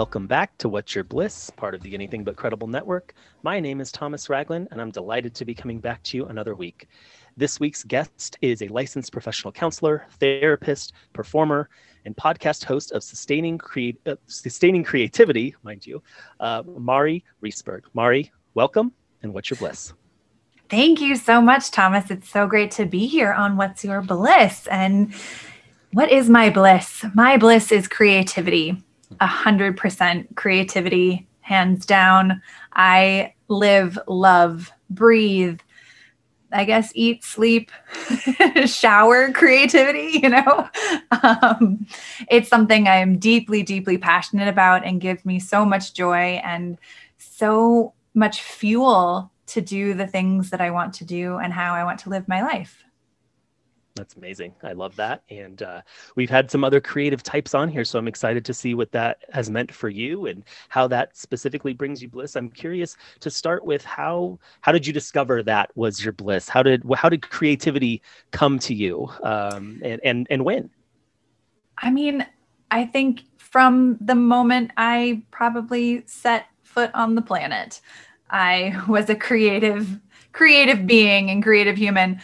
Welcome back to What's Your Bliss, part of the Anything But Credible Network. My name is Thomas Ragland, and I'm delighted to be coming back to you another week. This week's guest is a licensed professional counselor, therapist, performer, and podcast host of Sustaining Creativity, mind you, Mari Reisberg. Mari, welcome, and What's Your Bliss? Thank you so much, Thomas. It's so great to be here on What's Your Bliss. And what is my bliss? My bliss is creativity. 100% creativity, hands down. I live, love, breathe, I guess, eat, sleep, shower, creativity, you know? It's something I am deeply, deeply passionate about and gives me so much joy and so much fuel to do the things that I want to do and how I want to live my life. That's amazing. I love that. And we've had some other creative types on here, so I'm excited to see what that has meant for you and how that specifically brings you bliss. I'm curious to start with how did you discover that was your bliss? How did creativity come to you and when? I mean, I think from the moment I probably set foot on the planet, I was a creative being and creative human.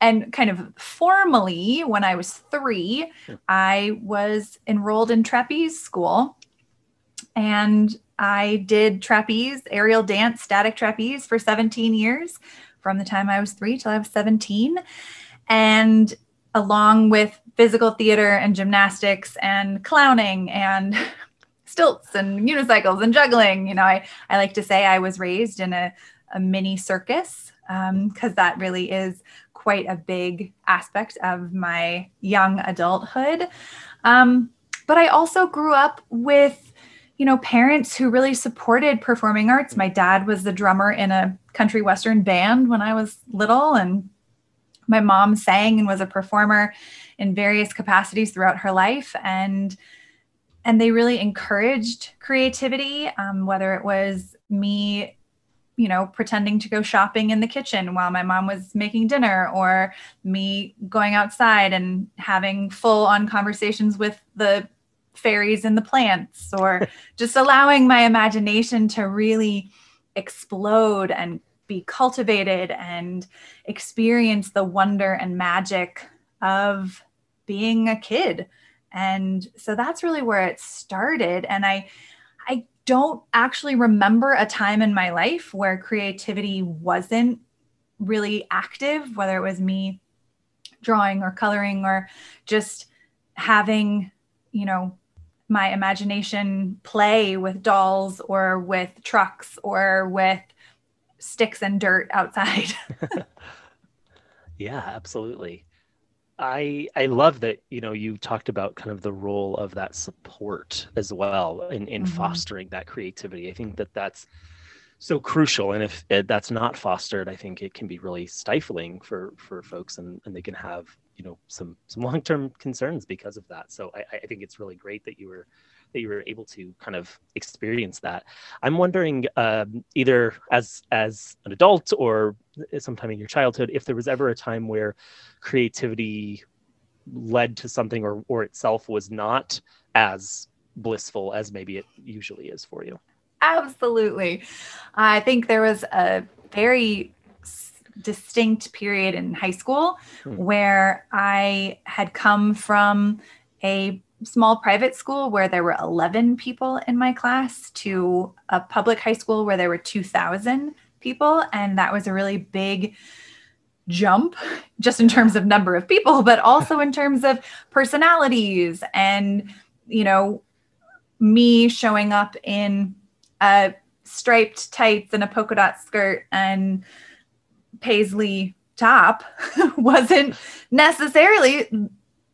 And kind of formally, when I was 3, I was enrolled in trapeze school, and I did trapeze, aerial dance, static trapeze for 17 years, from the time I was 3 till I was 17. And along with physical theater and gymnastics and clowning and stilts and unicycles and juggling, you know, I like to say I was raised in a mini circus, because that really is quite a big aspect of my young adulthood. But I also grew up with, you know, parents who really supported performing arts. My dad was the drummer in a country western band when I was little, and my mom sang and was a performer in various capacities throughout her life. And they really encouraged creativity, whether it was me, you know, pretending to go shopping in the kitchen while my mom was making dinner, or me going outside and having full on conversations with the fairies and the plants, or just allowing my imagination to really explode and be cultivated and experience the wonder and magic of being a kid. And so that's really where it started. And I don't actually remember a time in my life where creativity wasn't really active, whether it was me drawing or coloring or just having, you know, my imagination play with dolls or with trucks or with sticks and dirt outside. Yeah, absolutely. I love that, you know, you talked about kind of the role of that support as well in mm-hmm. fostering that creativity. I think that that's so crucial. And if that's not fostered, I think it can be really stifling for folks, and they can have, you know, some long-term concerns because of that. So I think it's really great that you were able to kind of experience that. I'm wondering, either as an adult or sometime in your childhood, if there was ever a time where creativity led to something or itself was not as blissful as maybe it usually is for you. Absolutely. I think there was a very distinct period in high school where I had come from a small private school where there were 11 people in my class to a public high school where there were 2,000 people. And that was a really big jump, just in terms of number of people, but also in terms of personalities and, you know, me showing up in a striped tights and a polka dot skirt and paisley top wasn't necessarily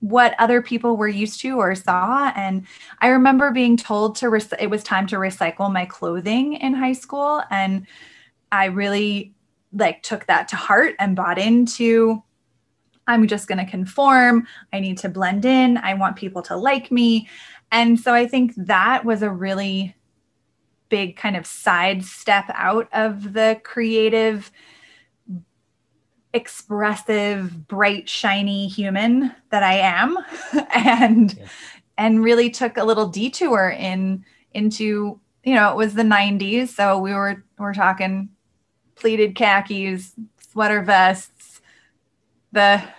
what other people were used to or saw. And I remember being told it was time to recycle my clothing in high school. And I really like took that to heart and bought into, I'm just going to conform. I need to blend in. I want people to like me. And so I think that was a really big kind of sidestep out of the creative, expressive, bright, shiny human that I am. And and really took a little detour into, you know, it was the 90s. So we're talking pleated khakis, sweater vests, not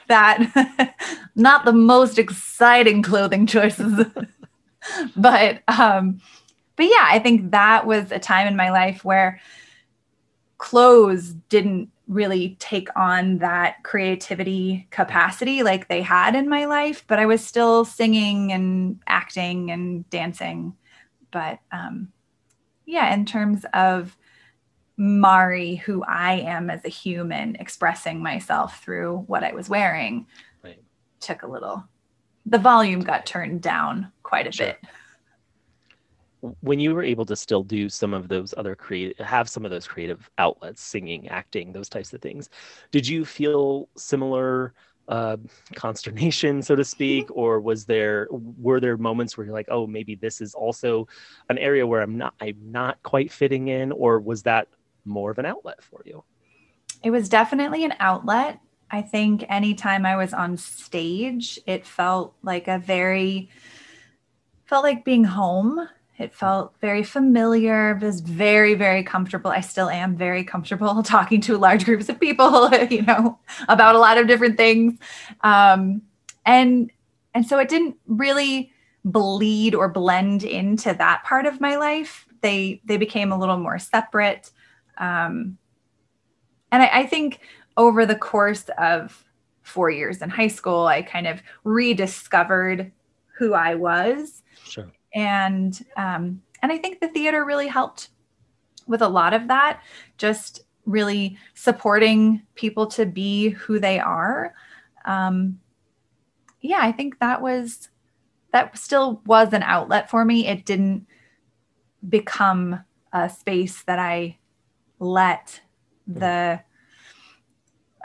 the most exciting clothing choices, but yeah, I think that was a time in my life where clothes didn't really take on that creativity capacity like they had in my life, but I was still singing and acting and dancing. But yeah, in terms of Mari, who I am as a human, expressing myself through what I was wearing, right, took a little, the volume got turned down quite a bit. When you were able to still do some of those other creative outlets, singing, acting, those types of things, did you feel similar consternation, so to speak, or were there moments where you're like, oh, maybe this is also an area where I'm not quite fitting in, or was that more of an outlet for you? It was definitely an outlet. I think anytime I was on stage, it felt like being home. It felt very familiar, was very, very comfortable. I still am very comfortable talking to large groups of people, you know, about a lot of different things. And so it didn't really bleed or blend into that part of my life. They became a little more separate. And I think over the course of 4 years in high school, I kind of rediscovered who I was. Sure. And I think the theater really helped with a lot of that, just really supporting people to be who they are. Yeah, I think that still was an outlet for me. It didn't become a space that I let I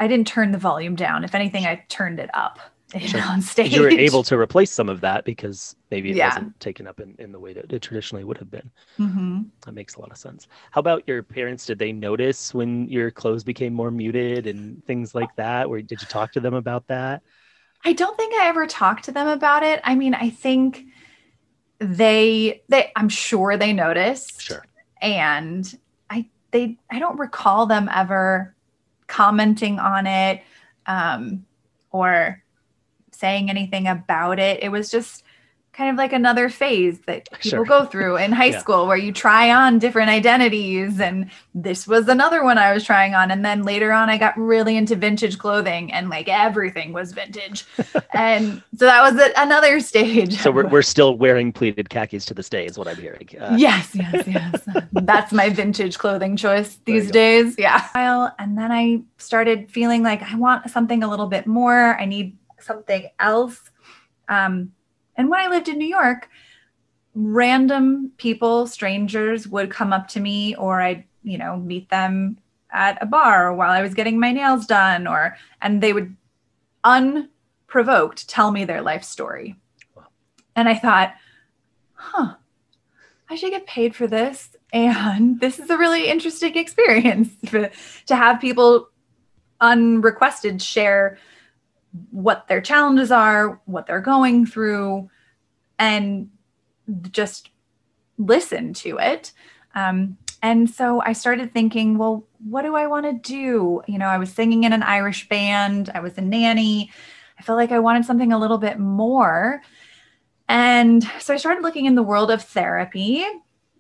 didn't turn the volume down. If anything, I turned it up. Sure. On stage. You were able to replace some of that because maybe it wasn't taken up in the way that it traditionally would have been. Mm-hmm. That makes a lot of sense. How about your parents? Did they notice when your clothes became more muted and things like that? Or did you talk to them about that? I don't think I ever talked to them about it. I mean, I think I'm sure they noticed. Sure. And I don't recall them ever commenting on it, or saying anything about it. It was just kind of like another phase that people sure. go through in high school, where you try on different identities. And this was another one I was trying on. And then later on, I got really into vintage clothing, and like everything was vintage. And so that was another stage. So we're still wearing pleated khakis to this day is what I'm hearing. Yes. That's my vintage clothing choice these days. Yeah. And then I started feeling like I want something a little bit more. I need something else. And when I lived in New York, random people, strangers, would come up to me, or I'd, you know, meet them at a bar while I was getting my nails done, and they would unprovoked tell me their life story. Wow. And I thought, I should get paid for this. And this is a really interesting experience to have people unrequested share what their challenges are, what they're going through, and just listen to it. And so I started thinking, well, what do I want to do? You know, I was singing in an Irish band. I was a nanny. I felt like I wanted something a little bit more. And so I started looking in the world of therapy.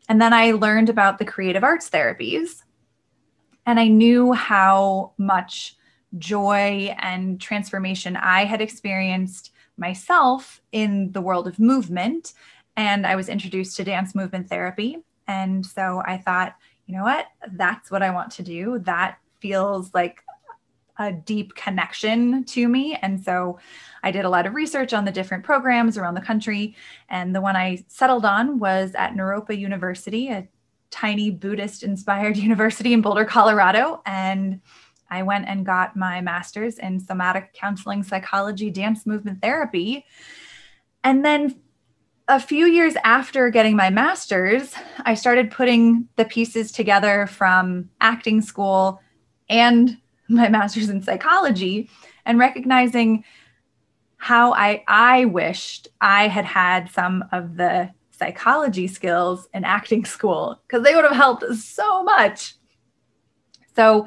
And then I learned about the creative arts therapies. And I knew how much joy and transformation I had experienced myself in the world of movement. And I was introduced to dance movement therapy. And so I thought, you know what, that's what I want to do. That feels like a deep connection to me. And so I did a lot of research on the different programs around the country. And the one I settled on was at Naropa University, a tiny Buddhist-inspired university in Boulder, Colorado. And I went and got my master's in somatic counseling psychology, dance movement therapy. And then a few years after getting my master's, I started putting the pieces together from acting school and my master's in psychology, and recognizing how I wished I had had some of the psychology skills in acting school, because they would have helped so much. So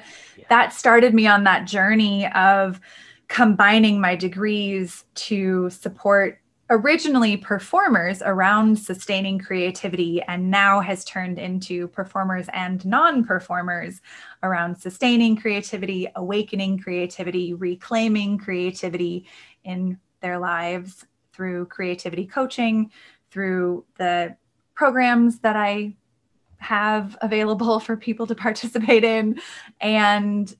that started me on that journey of combining my degrees to support originally performers around sustaining creativity, and now has turned into performers and non-performers around sustaining creativity, awakening creativity, reclaiming creativity in their lives through creativity coaching, through the programs that I have available for people to participate in, and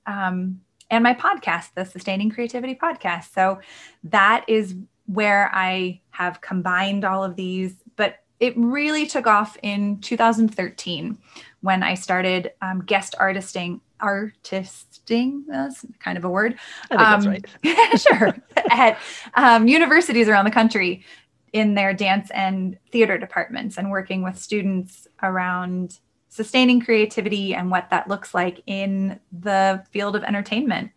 my podcast, the Sustaining Creativity Podcast. So that is where I have combined all of these, but it really took off in 2013 when I started guest artisting, that's kind of a word. I think that's right. Sure. At universities around the country in their dance and theater departments, and working with students around sustaining creativity and what that looks like in the field of entertainment,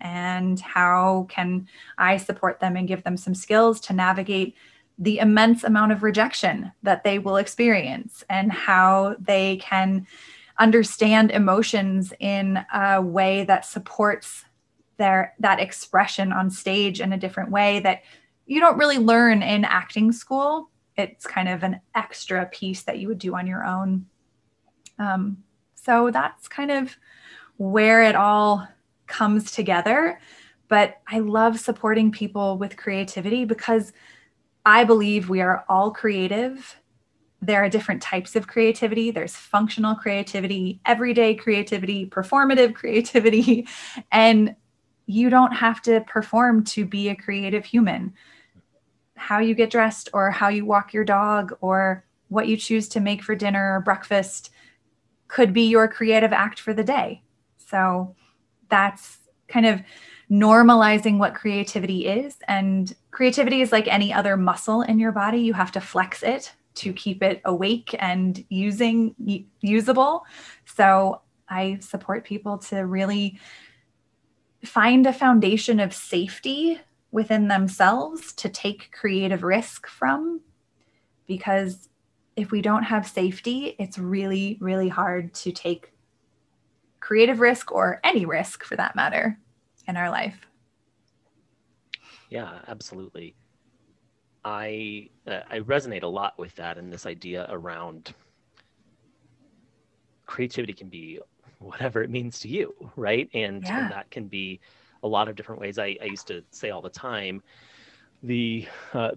and how can I support them and give them some skills to navigate the immense amount of rejection that they will experience, and how they can understand emotions in a way that supports that expression on stage in a different way that you don't really learn in acting school. It's kind of an extra piece that you would do on your own. So that's kind of where it all comes together. But I love supporting people with creativity, because I believe we are all creative. There are different types of creativity. There's functional creativity, everyday creativity, performative creativity, and you don't have to perform to be a creative human. How you get dressed, or how you walk your dog, or what you choose to make for dinner or breakfast could be your creative act for the day. So that's kind of normalizing what creativity is. And creativity is like any other muscle in your body. You have to flex it to keep it awake and usable. So I support people to really find a foundation of safety within themselves to take creative risk from, because if we don't have safety, it's really, really hard to take creative risk, or any risk for that matter, in our life. Yeah, absolutely. I resonate a lot with that, and this idea around creativity can be whatever it means to you, right? And that can be a lot of different ways. I used to say all the time, the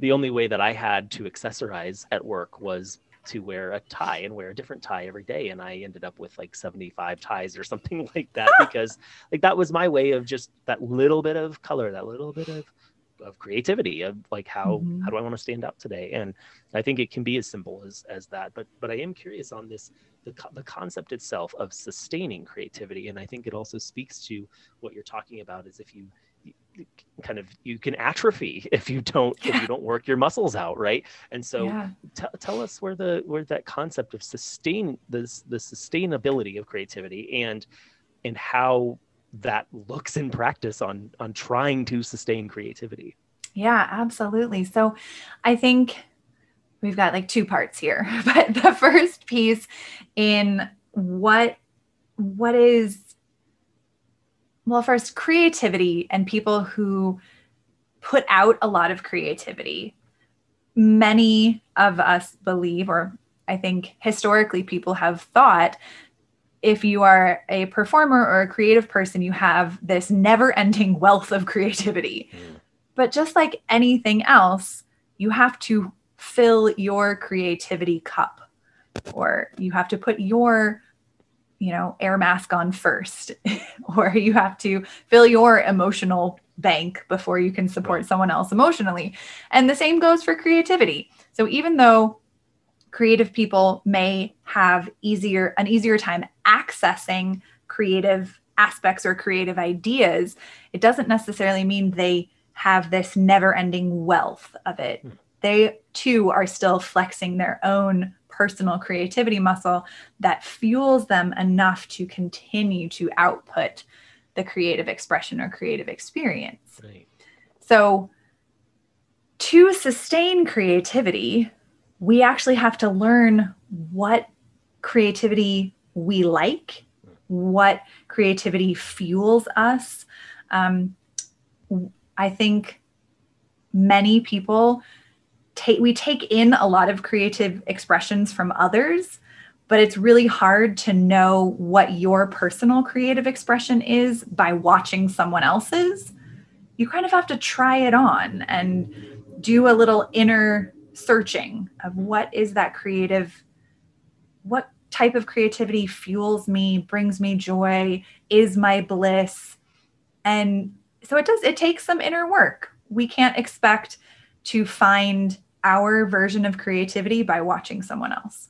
only way that I had to accessorize at work was to wear a tie and wear a different tie every day. And I ended up with like 75 ties or something like that, because like that was my way of just that little bit of color, that little bit of creativity, of like how do I want to stand out today? And I think it can be as simple as that. But I am curious on this, the concept itself of sustaining creativity. And I think it also speaks to what you're talking about, is if you can atrophy if you don't work your muscles out, right? And so tell us where that concept of the sustainability of creativity and how that looks in practice on trying to sustain creativity. Yeah, absolutely. So I think we've got like two parts here, but the first piece in what is, well, first, creativity and people who put out a lot of creativity. Many of us believe, or I think historically people have thought, if you are a performer or a creative person, you have this never-ending wealth of creativity. But just like anything else, you have to fill your creativity cup, or you have to put your, air mask on first, or you have to fill your emotional bank before you can support someone else emotionally. And the same goes for creativity. So even though creative people may have an easier time accessing creative aspects or creative ideas, it doesn't necessarily mean they have this never-ending wealth of it. They too are still flexing their own personal creativity muscle that fuels them enough to continue to output the creative expression or creative experience. Right. So to sustain creativity, we actually have to learn what creativity we like, what creativity fuels us. I think many people we take in a lot of creative expressions from others, but it's really hard to know what your personal creative expression is by watching someone else's. You kind of have to try it on and do a little inner searching of what is that creative, what type of creativity fuels me, brings me joy, is my bliss. And so it takes some inner work. We can't expect to find our version of creativity by watching someone else.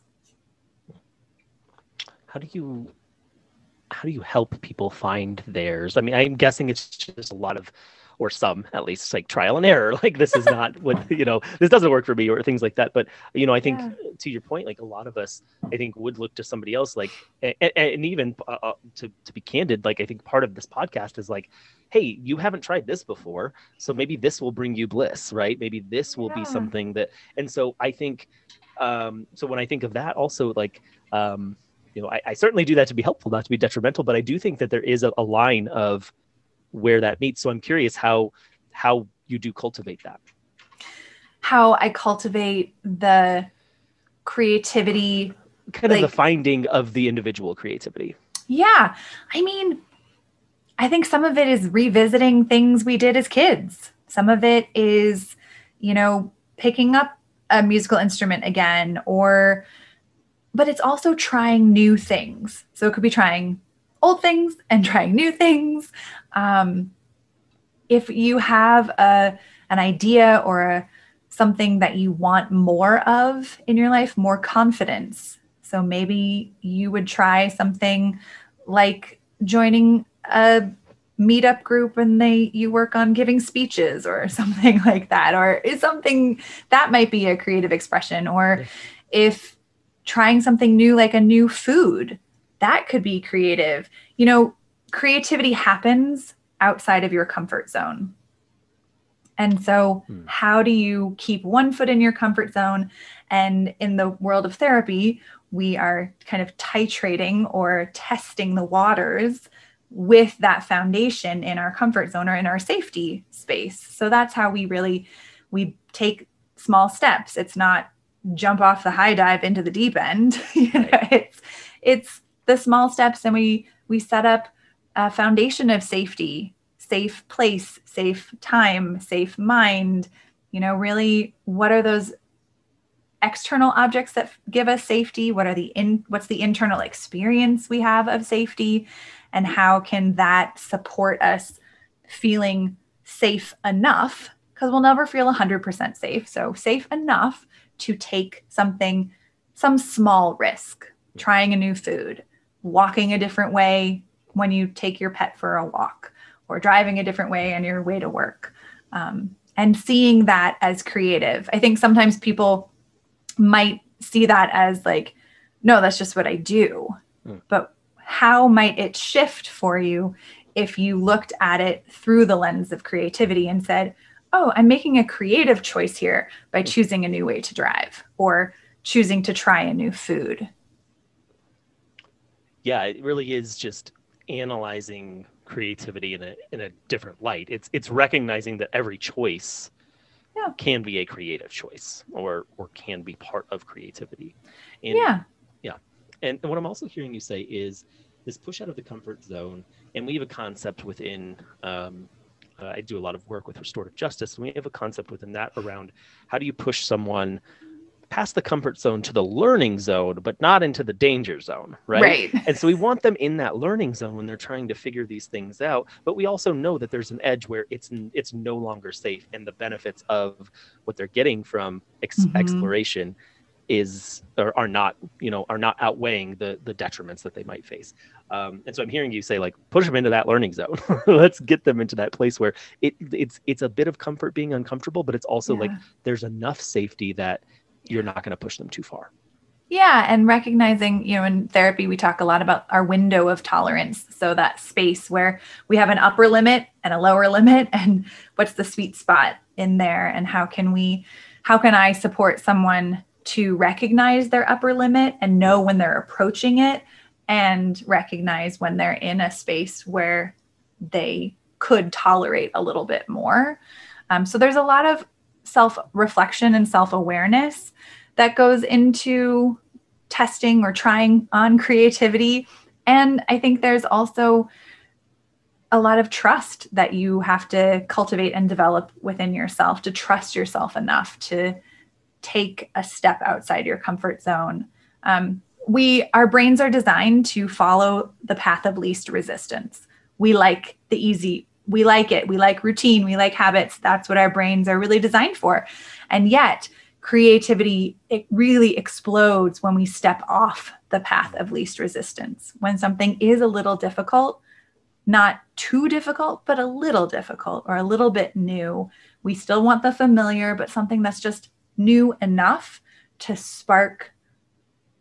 How do you help people find theirs? I mean, I'm guessing it's just a lot of, or some at least, like trial and error. Like, this is not what, you know, this doesn't work for me, or things like that. But, you know, I think, to your point, like a lot of us, I think, would look to somebody else, like, and even to be candid, like, I think part of this podcast is like, hey, you haven't tried this before, so maybe this will bring you bliss, right? Maybe this will be something that, and so I think, so when I think of that also, like, you know, I certainly do that to be helpful, not to be detrimental, but I do think that there is a line of where that meets. So I'm curious how you do cultivate that. How I cultivate the creativity. Kind of like, the finding of the individual creativity. Yeah. I mean, I think some of it is revisiting things we did as kids. Some of it is, you know, picking up a musical instrument again, but it's also trying new things. So it could be trying old things and trying new things. If you have an idea or something that you want more of in your life, more confidence. So maybe you would try something like joining a meetup group and you work on giving speeches or something like that, or is something that might be a creative expression. Or if trying something new, like a new food, that could be creative. You know, creativity happens outside of your comfort zone. And so how do you keep one foot in your comfort zone? And in the world of therapy, we are kind of titrating or testing the waters with that foundation in our comfort zone or in our safety space. So that's how we take small steps. It's not jump off the high dive into the deep end. You know, it's the small steps, and we set up a foundation of safety, safe place, safe time, safe mind. You know, really, what are those external objects that give us safety? What are what's the internal experience we have of safety, and how can that support us feeling safe enough? Because we'll never feel 100% safe. So safe enough to take some small risk, trying a new food, walking a different way when you take your pet for a walk, or driving a different way on your way to work, and seeing that as creative. I think sometimes people might see that as like, no, that's just what I do. But how might it shift for you if you looked at it through the lens of creativity and said, oh, I'm making a creative choice here by choosing a new way to drive or choosing to try a new food. Yeah, it really is just analyzing creativity in a different light. It's recognizing that every choice can be a creative choice or can be part of creativity. And, yeah. And what I'm also hearing you say is this push out of the comfort zone. And we have a concept within, I do a lot of work with restorative justice, and we have a concept within that around how do you push someone past the comfort zone to the learning zone, but not into the danger zone, right? And so we want them in that learning zone when they're trying to figure these things out, but we also know that there's an edge where it's no longer safe, and the benefits of what they're getting from exploration are not outweighing the detriments that they might face. And so I'm hearing you say, like, push them into that learning zone. Let's get them into that place where it's a bit of comfort being uncomfortable, but it's also like there's enough safety that you're not going to push them too far. Yeah. And recognizing, you know, in therapy, we talk a lot about our window of tolerance. So that space where we have an upper limit and a lower limit, and what's the sweet spot in there, and how can I support someone to recognize their upper limit and know when they're approaching it, and recognize when they're in a space where they could tolerate a little bit more. So there's a lot of self-reflection and self-awareness that goes into testing or trying on creativity. And I think there's also a lot of trust that you have to cultivate and develop within yourself, to trust yourself enough to take a step outside your comfort zone. Our brains are designed to follow the path of least resistance. We like the easy, we like it, we like routine, we like habits. That's what our brains are really designed for. And yet creativity, it really explodes when we step off the path of least resistance. When something is a little difficult, not too difficult, but a little difficult or a little bit new. We still want the familiar, but something that's just new enough to spark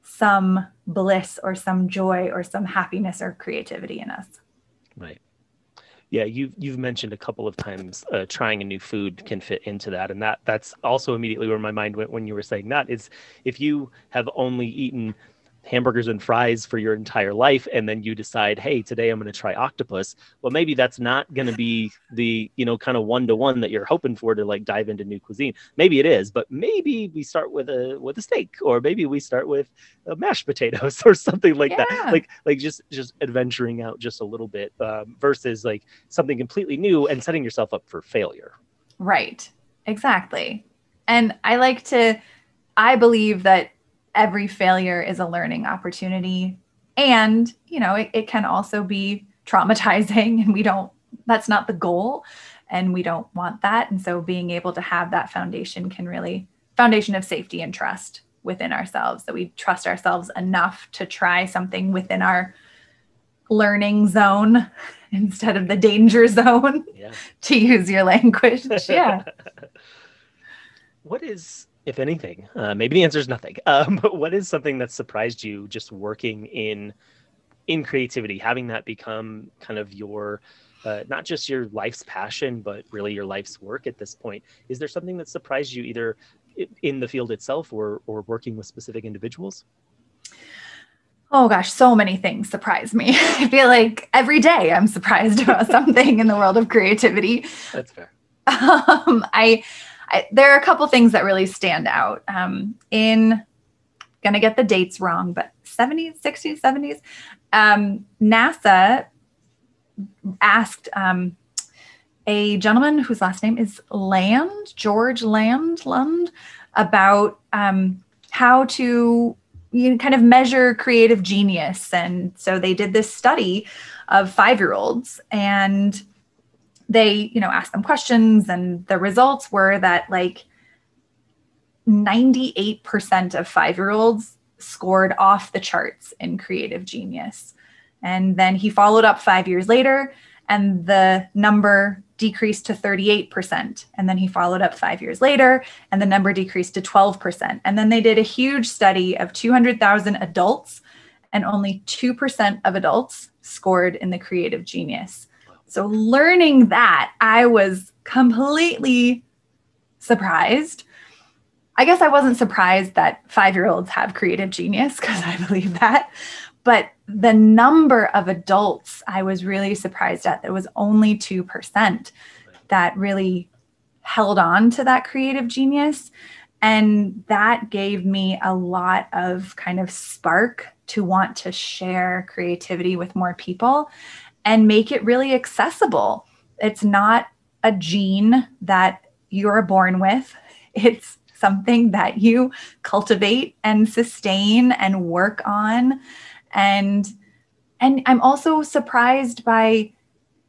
some bliss or some joy or some happiness or creativity in us. Right. Yeah, you've mentioned a couple of times trying a new food can fit into that. And that's also immediately where my mind went when you were saying that, is if you have only eaten hamburgers and fries for your entire life, and then you decide, hey, today I'm going to try octopus. Well, maybe that's not going to be the, kind of one-to-one that you're hoping for to like dive into new cuisine. Maybe it is, but maybe we start with a steak, or maybe we start with mashed potatoes or something like that. Like just adventuring out just a little bit versus like something completely new and setting yourself up for failure. Right. Exactly. And I believe that every failure is a learning opportunity, and, it can also be traumatizing, and that's not the goal, and we don't want that. And so being able to have that foundation can really, foundation of safety and trust within ourselves, that we trust ourselves enough to try something within our learning zone instead of the danger zone, to use your language. Yeah. What is, if anything, maybe the answer is nothing, but what is something that surprised you just working in creativity, having that become kind of your, not just your life's passion, but really your life's work at this point? Is there something that surprised you either in the field itself or working with specific individuals? Oh gosh, so many things surprise me. I feel like every day I'm surprised about something in the world of creativity. That's fair. There are a couple things that really stand out. Gonna get the dates wrong, but 60s, 70s, NASA asked a gentleman whose last name is Land, George Land, about how to kind of measure creative genius. And so they did this study of 5-year-olds, and they, asked them questions, and the results were that 98% of 5-year-olds scored off the charts in creative genius. And then he followed up 5 years later, and the number decreased to 38%. And then he followed up 5 years later, and the number decreased to 12%. And then they did a huge study of 200,000 adults, and only 2% of adults scored in the creative genius. So learning that, I was completely surprised. I guess I wasn't surprised that 5-year-olds have creative genius, because I believe that. But the number of adults I was really surprised at, there was only 2% that really held on to that creative genius. And that gave me a lot of kind of spark to want to share creativity with more people and make it really accessible. It's not a gene that you're born with. It's something that you cultivate and sustain and work on. And I'm also surprised by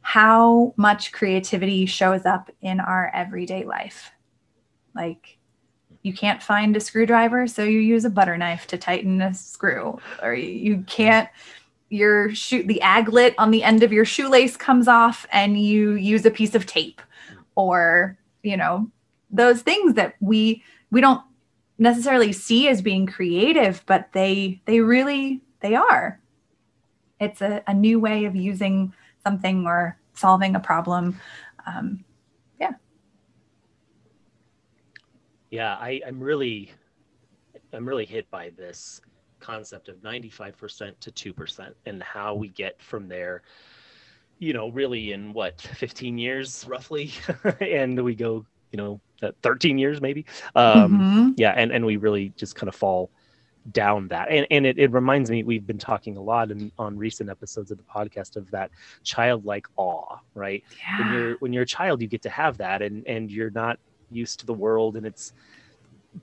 how much creativity shows up in our everyday life. Like, you can't find a screwdriver, so you use a butter knife to tighten a screw, or you can't, the aglet on the end of your shoelace comes off and you use a piece of tape, or, those things that we don't necessarily see as being creative, but they really are. It's a new way of using something or solving a problem. Yeah, I'm really hit by this concept of 95% to 2% and how we get from there, you know, really in what, 15 years roughly, and we go, you know, 13 years maybe. Yeah. And we really just kind of fall down that. And it reminds me, we've been talking a lot on recent episodes of the podcast of that childlike awe, right? Yeah. When you're a child, you get to have that and you're not used to the world and its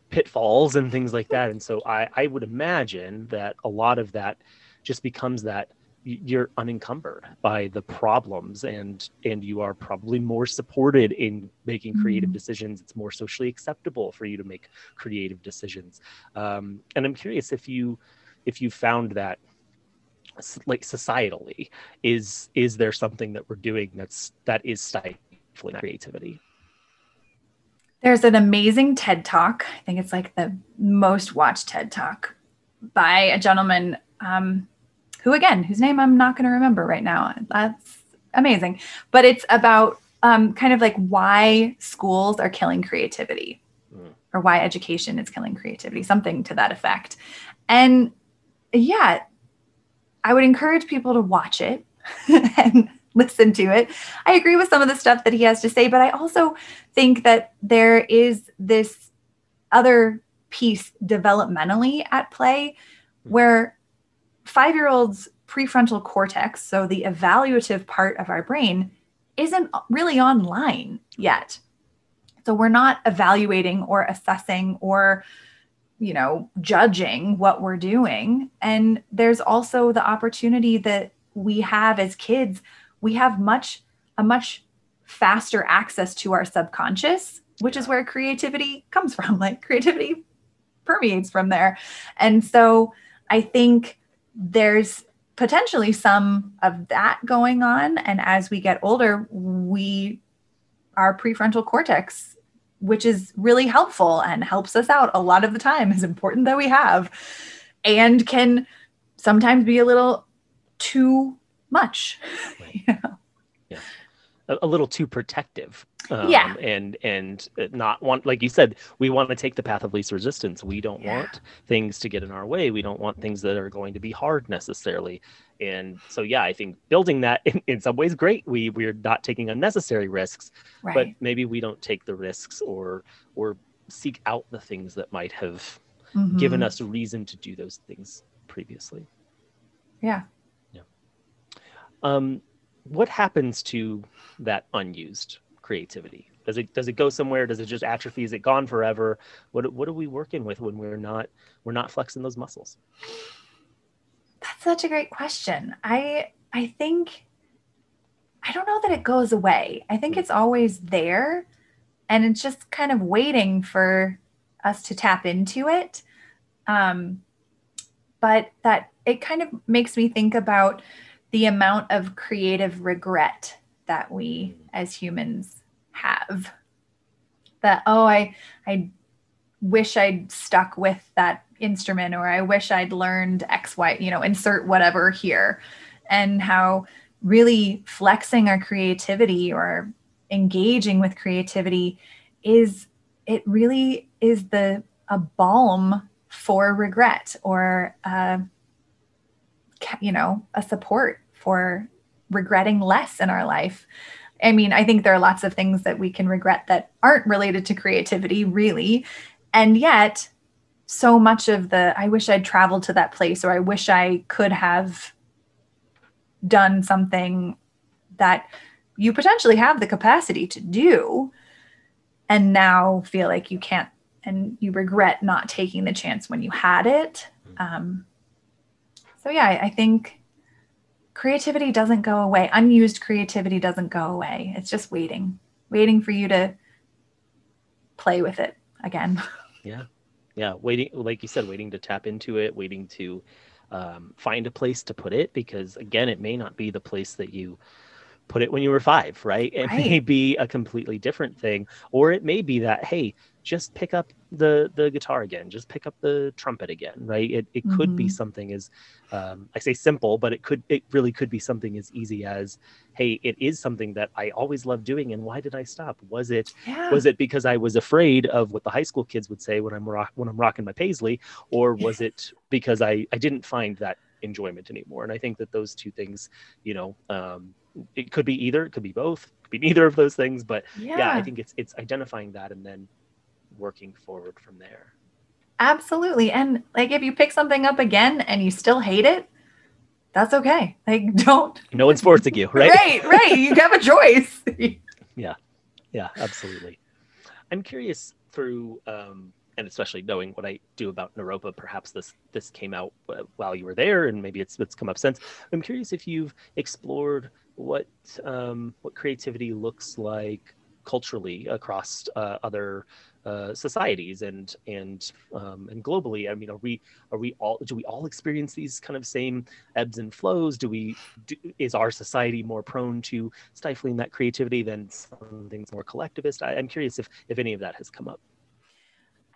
pitfalls and things like that. And so I would imagine that a lot of that just becomes that you're unencumbered by the problems and you are probably more supported in making creative decisions. It's more socially acceptable for you to make creative decisions. And I'm curious if you found that, like, societally, is there something that we're doing that is stifling creativity? There's an amazing TED Talk. I think it's like the most watched TED Talk by a gentleman who, again, whose name I'm not going to remember right now. That's amazing. But it's about kind of like why schools are killing creativity or why education is killing creativity, something to that effect. And yeah, I would encourage people to watch it and listen to it. I agree with some of the stuff that he has to say, but I also think that there is this other piece developmentally at play where five-year-olds' prefrontal cortex, so the evaluative part of our brain, isn't really online yet. So we're not evaluating or assessing or, you know, judging what we're doing. And there's also the opportunity that we have as kids. We have a much faster access to our subconscious, which is where creativity comes from. Like, creativity permeates from there. And so I think there's potentially some of that going on. And as we get older, our prefrontal cortex, which is really helpful and helps us out a lot of the time, is important that we have, and can sometimes be a little too much, you know? Yeah, a little too protective, yeah, and not want, like you said, we want to take the path of least resistance. We don't want things to get in our way. We don't want things that are going to be hard necessarily. And so, yeah, I think building that in some ways, great. We're not taking unnecessary risks, right, but maybe we don't take the risks or seek out the things that might have given us reason to do those things previously. Yeah. What happens to that unused creativity? Does it go somewhere? Does it just atrophy? Is it gone forever? What are we working with when we're not flexing those muscles? That's such a great question. I think, I don't know that it goes away. I think it's always there, and it's just kind of waiting for us to tap into it. But that, it kind of makes me think about the amount of creative regret that we as humans have. That, oh, I wish I'd stuck with that instrument, or I wish I'd learned X, Y, you know, insert whatever here. And how really flexing our creativity or engaging with creativity is a balm for regret, or you know, a support for regretting less in our life. I mean, I think there are lots of things that we can regret that aren't related to creativity, really. And yet, so much of the, I wish I'd traveled to that place, or I wish I could have done something that you potentially have the capacity to do, and now feel like you can't, and you regret not taking the chance when you had it. So yeah, I think creativity doesn't go away. Unused creativity doesn't go away. It's just waiting for you to play with it again. Yeah. Yeah. Waiting, like you said, waiting to tap into it, waiting to find a place to put it, because again, it may not be the place that you put it when you were five, right? It may be a completely different thing, or it may be that, hey, just pick up the guitar again, just pick up the trumpet again, right? It mm-hmm. could be something as, I say simple, but it really could be something as easy as, hey, it is something that I always loved doing. And why did I stop? Was it because I was afraid of what the high school kids would say when I'm rocking my paisley, or was it because I didn't find that enjoyment anymore? And I think that those two things, it could be either, it could be both, it could be neither of those things. But I think it's identifying that and then working forward from there. Absolutely. And like, if you pick something up again and you still hate it, that's okay. Like, don't. No one's forcing you, right? Right. You have a choice. Yeah, absolutely. I'm curious through, and especially knowing what I do about Naropa, perhaps this came out while you were there, and maybe it's come up since. I'm curious if you've explored what creativity looks like culturally across other societies and globally. I mean, do we all experience these kind of same ebbs and flows? Is our society more prone to stifling that creativity than something's more collectivist? I'm curious if any of that has come up.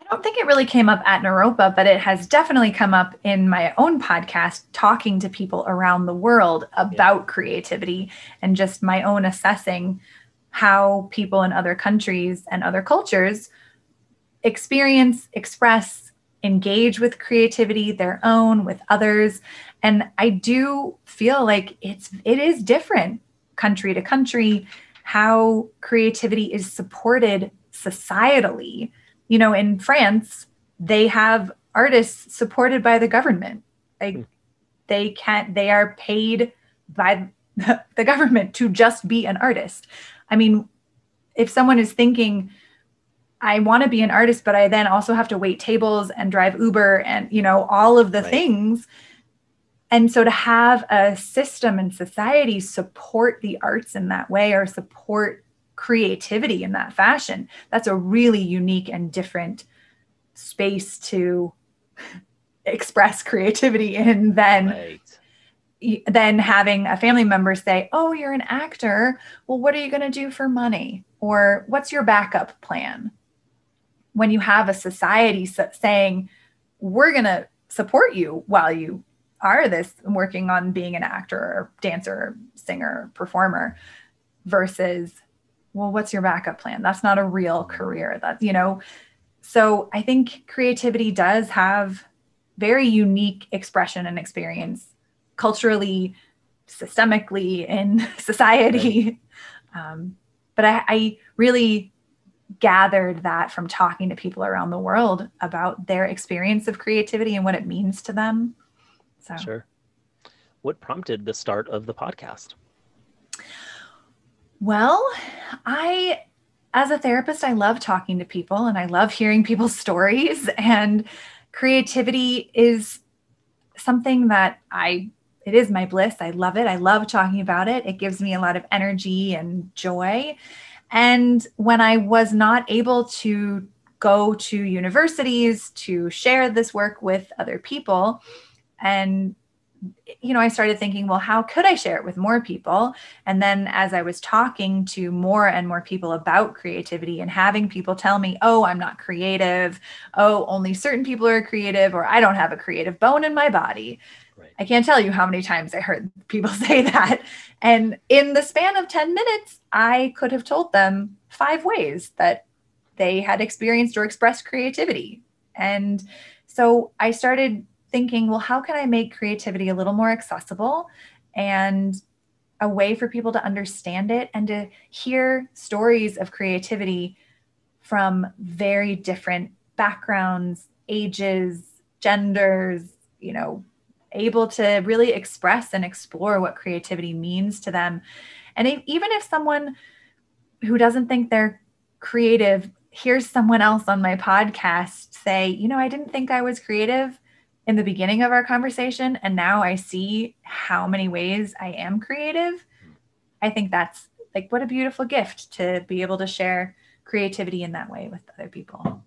I don't think it really came up at Naropa, but it has definitely come up in my own podcast, talking to people around the world about creativity and just my own assessing how people in other countries and other cultures experience, express, engage with creativity, their own, with others. And I do feel like it is different country to country, how creativity is supported societally. You know, in France, they have artists supported by the government. Like they are paid by the government to just be an artist. I mean, if someone is thinking, I want to be an artist, but I then also have to wait tables and drive Uber and, all of the things. And so to have a system and society support the arts in that way, or support creativity in that fashion, that's a really unique and different space to express creativity in than having a family member say, oh, you're an actor, well, what are you going to do for money, or what's your backup plan? When you have a society saying, we're going to support you while you are this working on being an actor or dancer or singer or performer, versus, well, what's your backup plan? That's not a real career. So I think creativity does have very unique expression and experience culturally, systemically, in society. Right. But I really gathered that from talking to people around the world about their experience of creativity and what it means to them. So. Sure. What prompted the start of the podcast? Well, as a therapist, I love talking to people and I love hearing people's stories, and creativity is something that it is my bliss. I love it. I love talking about it. It gives me a lot of energy and joy. And when I was not able to go to universities to share this work with other people, and I started thinking, well, how could I share it with more people? And then as I was talking to more and more people about creativity and having people tell me, oh, I'm not creative. Oh, only certain people are creative, or I don't have a creative bone in my body. Right. I can't tell you how many times I heard people say that. And in the span of 10 minutes, I could have told them 5 ways that they had experienced or expressed creativity. And so I started thinking, well, how can I make creativity a little more accessible and a way for people to understand it and to hear stories of creativity from very different backgrounds, ages, genders, able to really express and explore what creativity means to them. And even if someone who doesn't think they're creative hears someone else on my podcast say, I didn't think I was creative in the beginning of our conversation, and now I see how many ways I am creative. I think that's like, what a beautiful gift to be able to share creativity in that way with other people.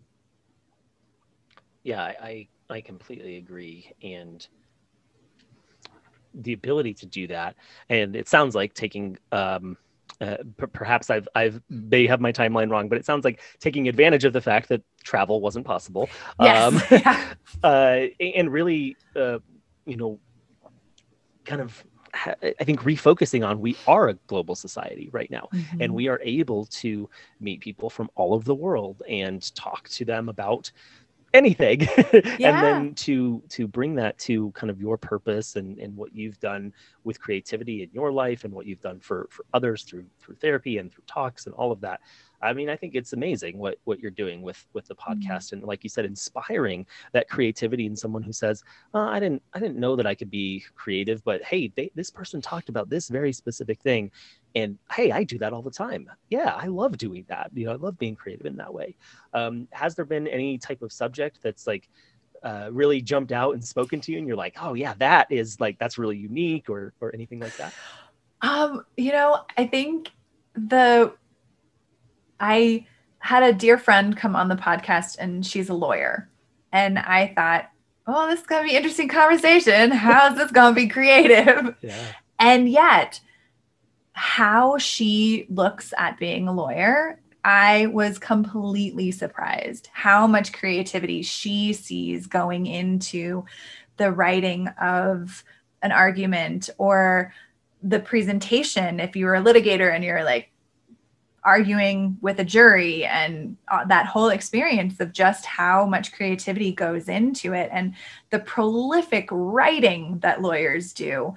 Yeah, I completely agree. And the ability to do that, and it sounds like taking perhaps I've may have my timeline wrong, but it sounds like taking advantage of the fact that travel wasn't possible. Yes. And really, you know, kind of, I think refocusing on, we are a global society right now, mm-hmm. and we are able to meet people from all over the world and talk to them about anything. Yeah. And then to bring that to kind of your purpose and what you've done with creativity in your life and what you've done for others through therapy and through talks and all of that. I mean, I think it's amazing what you're doing with the podcast, and like you said, inspiring that creativity in someone who says, oh, I didn't know that I could be creative, but hey, this person talked about this very specific thing, and hey, I do that all the time. Yeah, I love doing that. You know, I love being creative in that way. Has there been any type of subject that's like really jumped out and spoken to you, and you're like, oh yeah, that is like, that's really unique, or anything like that? You know, I think I had a dear friend come on the podcast, and she's a lawyer. And I thought, oh, this is going to be an interesting conversation. How's this going to be creative? Yeah. And yet how she looks at being a lawyer, I was completely surprised how much creativity she sees going into the writing of an argument or the presentation. If you were a litigator and you're like, arguing with a jury and that whole experience of just how much creativity goes into it, and the prolific writing that lawyers do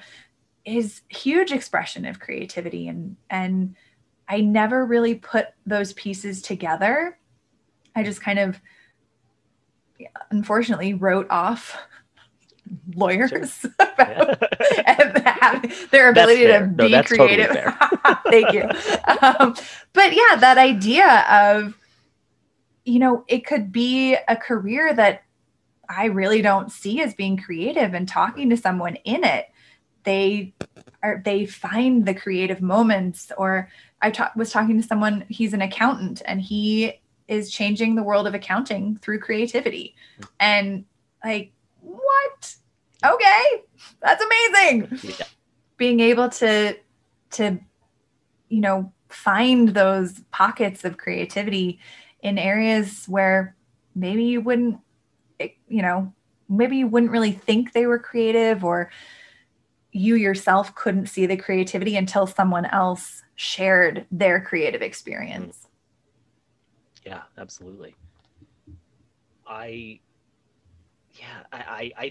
is huge expression of creativity. And I never really put those pieces together. I just kind of, unfortunately, wrote off lawyers, sure. about, and have their ability to be creative. Totally fair. Thank you. But yeah, that idea of, you know, it could be a career that I really don't see as being creative, and talking to someone in it, they find the creative moments. Or I was talking to someone, he's an accountant, and he is changing the world of accounting through creativity. And like, what? Okay. That's amazing. Yeah. Being able to, you know, find those pockets of creativity in areas where maybe you wouldn't, you know, maybe you wouldn't really think they were creative, or you yourself couldn't see the creativity until someone else shared their creative experience. Yeah, absolutely. I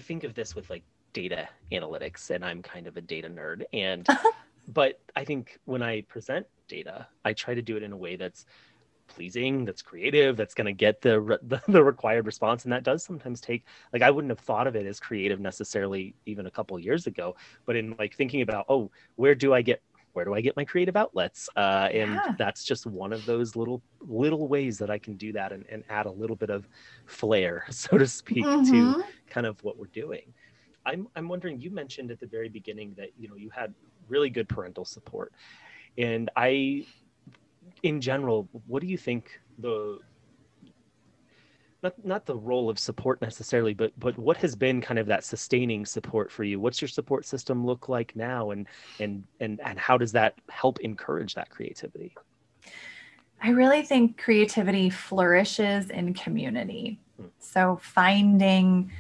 think of this with like data analytics, and I'm kind of a data nerd. And, but I think when I present data, I try to do it in a way that's pleasing, that's creative, that's going to get the required response. And that does sometimes take, like, I wouldn't have thought of it as creative necessarily even a couple of years ago, but in like thinking about, oh, where do I get my creative outlets? And yeah. That's just one of those little ways that I can do that and add a little bit of flair, so to speak, mm-hmm. to kind of what we're doing. I'm wondering, you mentioned at the very beginning that, you know, you had really good parental support. And in general, what do you think not the role of support necessarily, but what has been kind of that sustaining support for you? What's your support system look like now? And how does that help encourage that creativity? I really think creativity flourishes in community. So finding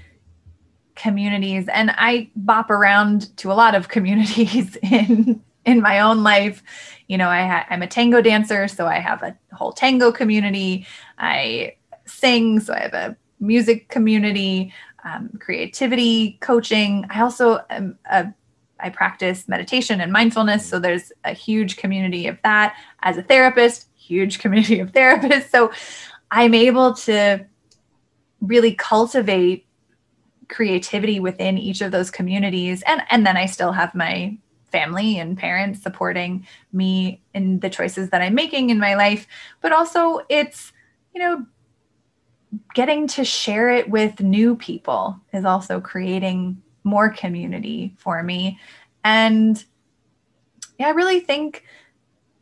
communities, and I bop around to a lot of communities in my own life. You know, I'm a tango dancer, so I have a whole tango community. I sing, so I have a music community, creativity coaching. I also I practice meditation and mindfulness, so there's a huge community of that. As a therapist, huge community of therapists. So I'm able to really cultivate creativity within each of those communities, and then I still have my family and parents supporting me in the choices that I'm making in my life. But also, it's, you know, getting to share it with new people is also creating more community for me. And yeah, I really think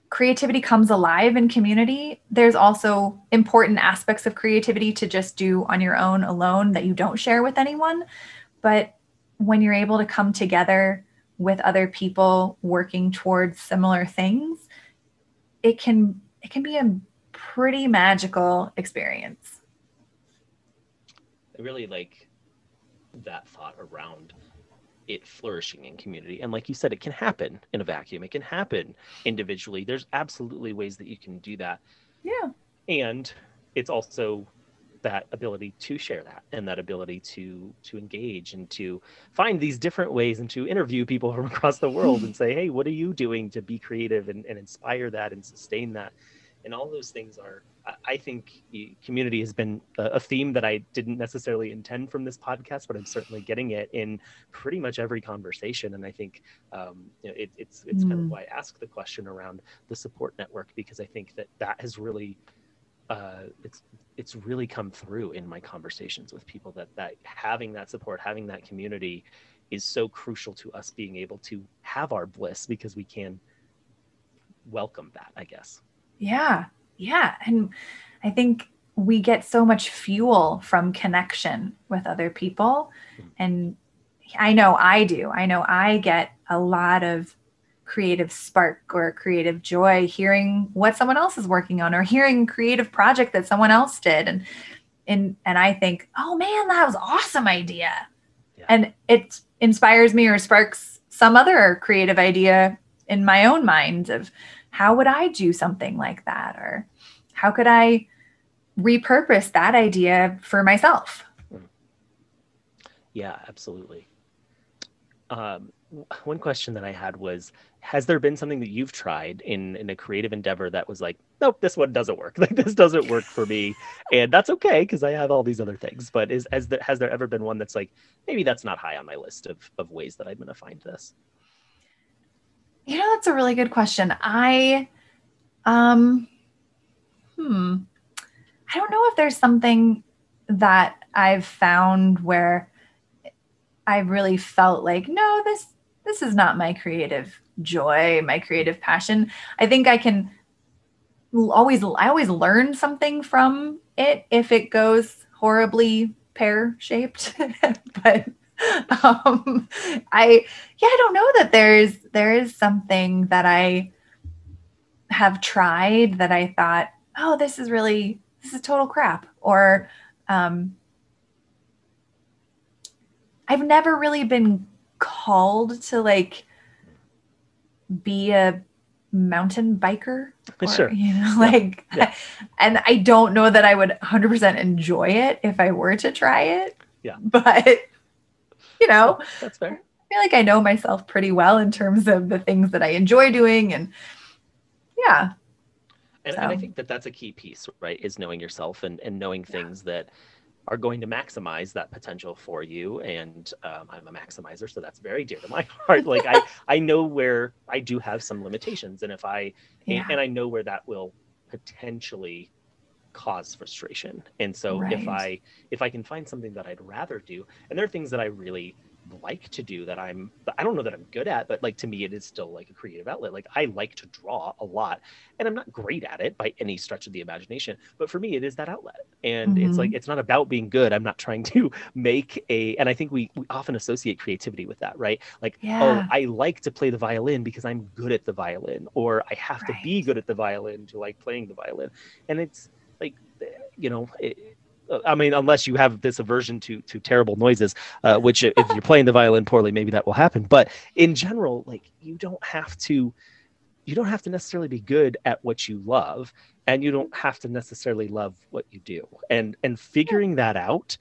creativity comes alive in community. There's also important aspects of creativity to just do on your own alone that you don't share with anyone. But when you're able to come together with other people working towards similar things, it can be a pretty magical experience. I really like that thought around it flourishing in community. And like you said, it can happen in a vacuum. It can happen individually. There's absolutely ways that you can do that. Yeah. And it's also that ability to share that, and that ability to engage and to find these different ways, and to interview people from across the world and say, hey, what are you doing to be creative and inspire that and sustain that? And all those things are, I think community has been a theme that I didn't necessarily intend from this podcast, but I'm certainly getting it in pretty much every conversation. And I think it's kind of why I asked the question around the support network, because I think that has really, it's really come through in my conversations with people that having that support, having that community is so crucial to us being able to have our bliss, because we can welcome that, I guess. Yeah. Yeah. And I think we get so much fuel from connection with other people. And I know I do. I know I get a lot of creative spark or creative joy hearing what someone else is working on, or hearing a creative project that someone else did. And I think, oh man, that was an awesome idea. Yeah. And it inspires me or sparks some other creative idea in my own mind of, how would I do something like that? Or how could I repurpose that idea for myself? Yeah, absolutely. One question that I had was, has there been something that you've tried in a creative endeavor that was like, nope, this one doesn't work. Like, this doesn't work for me. And that's okay, because I have all these other things. But has there ever been one that's like, maybe that's not high on my list of ways that I'm going to find this? You know, that's a really good question. I don't know if there's something that I've found where I really felt like, no, this is not my creative joy, my creative passion. I think I always learn something from it if it goes horribly pear-shaped, but I don't know that there is something that I have tried that I thought, oh, this is total crap. Or, I've never really been called to like be a mountain biker, or, sure. You know, like, yeah. And I don't know that I would 100% enjoy it if I were to try it. Yeah. But you know, that's fair. I feel like I know myself pretty well in terms of the things that I enjoy doing. And yeah. And I think that's a key piece, right? Is knowing yourself and knowing things that are going to maximize that potential for you. And I'm a maximizer, so that's very dear to my heart. Like I know where I do have some limitations, and I know where that will potentially cause frustration. And so if I can find something that I'd rather do, and there are things that I really like to do that I don't know that I'm good at, but like, to me, it is still like a creative outlet. Like I like to draw a lot, and I'm not great at it by any stretch of the imagination, but for me, it is that outlet. And it's like, it's not about being good. I'm not trying to make and I think we often associate creativity with that, right? Like, oh, I like to play the violin because I'm good at the violin, or I have to be good at the violin to like playing the violin. And it's like, you know, unless you have this aversion to terrible noises, which if you're playing the violin poorly, maybe that will happen. But in general, like you don't have to necessarily be good at what you love, and you don't have to necessarily love what you do. And figuring that out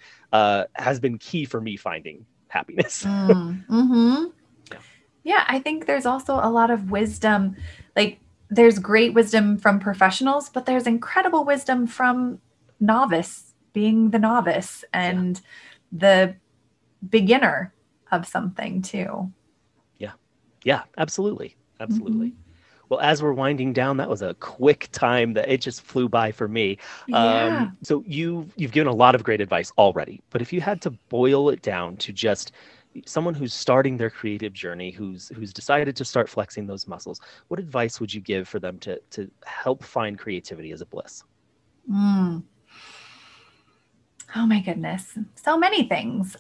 has been key for me finding happiness. Yeah, I think there's also a lot of wisdom, like, there's great wisdom from professionals, but there's incredible wisdom from novice, being the novice and the beginner of something too. Yeah. Yeah, absolutely. Absolutely. Well, as we're winding down, that was a quick time that it just flew by for me. So you've given a lot of great advice already, but if you had to boil it down to just someone who's starting their creative journey, who's decided to start flexing those muscles, what advice would you give for them to help find creativity as a bliss? Oh my goodness. So many things.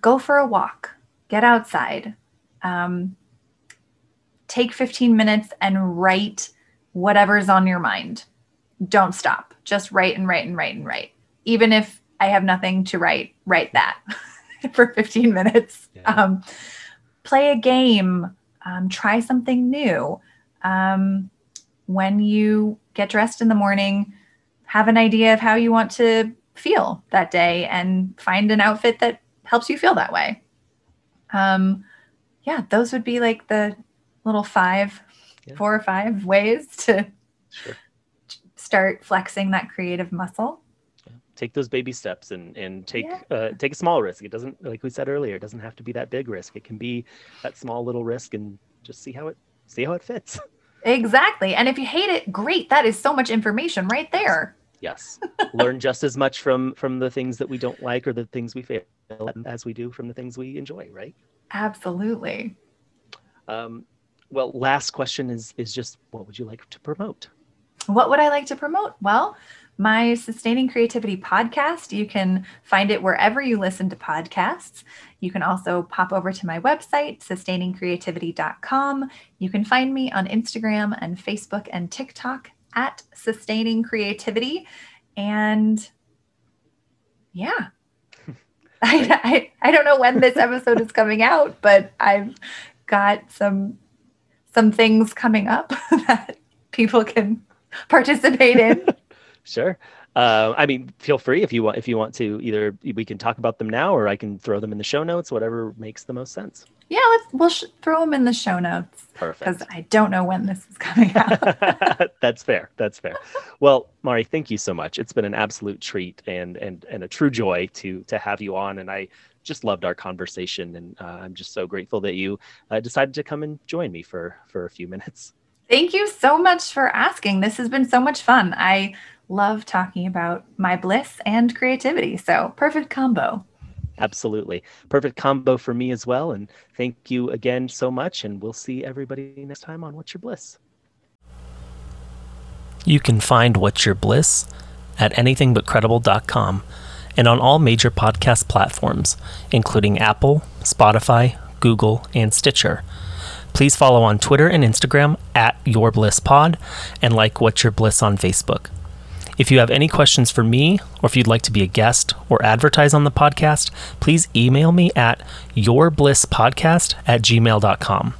Go for a walk, get outside, take 15 minutes and write whatever's on your mind. Don't stop. Just write and write and write and write. Even if I have nothing to write, write that for 15 minutes. Yeah. Play a game. Try something new. When you get dressed in the morning, have an idea of how you want to feel that day and find an outfit that helps you feel that way. Yeah, those would be like the little four or five ways to start flexing that creative muscle. Take those baby steps and take a small risk. It doesn't, like we said earlier, it doesn't have to be that big risk. It can be that small little risk and just see how it fits. Exactly. And if you hate it, great. That is so much information right there. Yes. Learn just as much from the things that we don't like or the things we fail as we do from the things we enjoy, right? Absolutely. Well, last question is just, what would you like to promote? What would I like to promote? Well, my Sustaining Creativity podcast, you can find it wherever you listen to podcasts. You can also pop over to my website, sustainingcreativity.com. You can find me on Instagram and Facebook and TikTok at Sustaining Creativity. And yeah, I don't know when this episode is coming out, but I've got some things coming up that people can participate in. Sure. I mean, feel free if you want to, either we can talk about them now or I can throw them in the show notes, whatever makes the most sense. Yeah, we'll throw them in the show notes. Perfect. Because I don't know when this is coming out. That's fair. Well, Mari, thank you so much. It's been an absolute treat and a true joy to have you on. And I just loved our conversation. And I'm just so grateful that you decided to come and join me for a few minutes. Thank you so much for asking. This has been so much fun. I love talking about my bliss and creativity. So perfect combo. Absolutely. Perfect combo for me as well. And thank you again so much. And we'll see everybody next time on What's Your Bliss. You can find What's Your Bliss at anythingbutcredible.com and on all major podcast platforms, including Apple, Spotify, Google, and Stitcher. Please follow on Twitter and Instagram @YourBlissPod and like What's Your Bliss on Facebook. If you have any questions for me, or if you'd like to be a guest or advertise on the podcast, please email me at yourblisspodcast@gmail.com.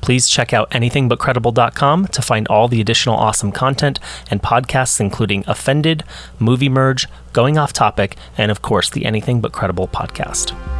Please check out anythingbutcredible.com to find all the additional awesome content and podcasts, including Offended, Movie Merge, Going Off Topic, and of course, the Anything But Credible podcast.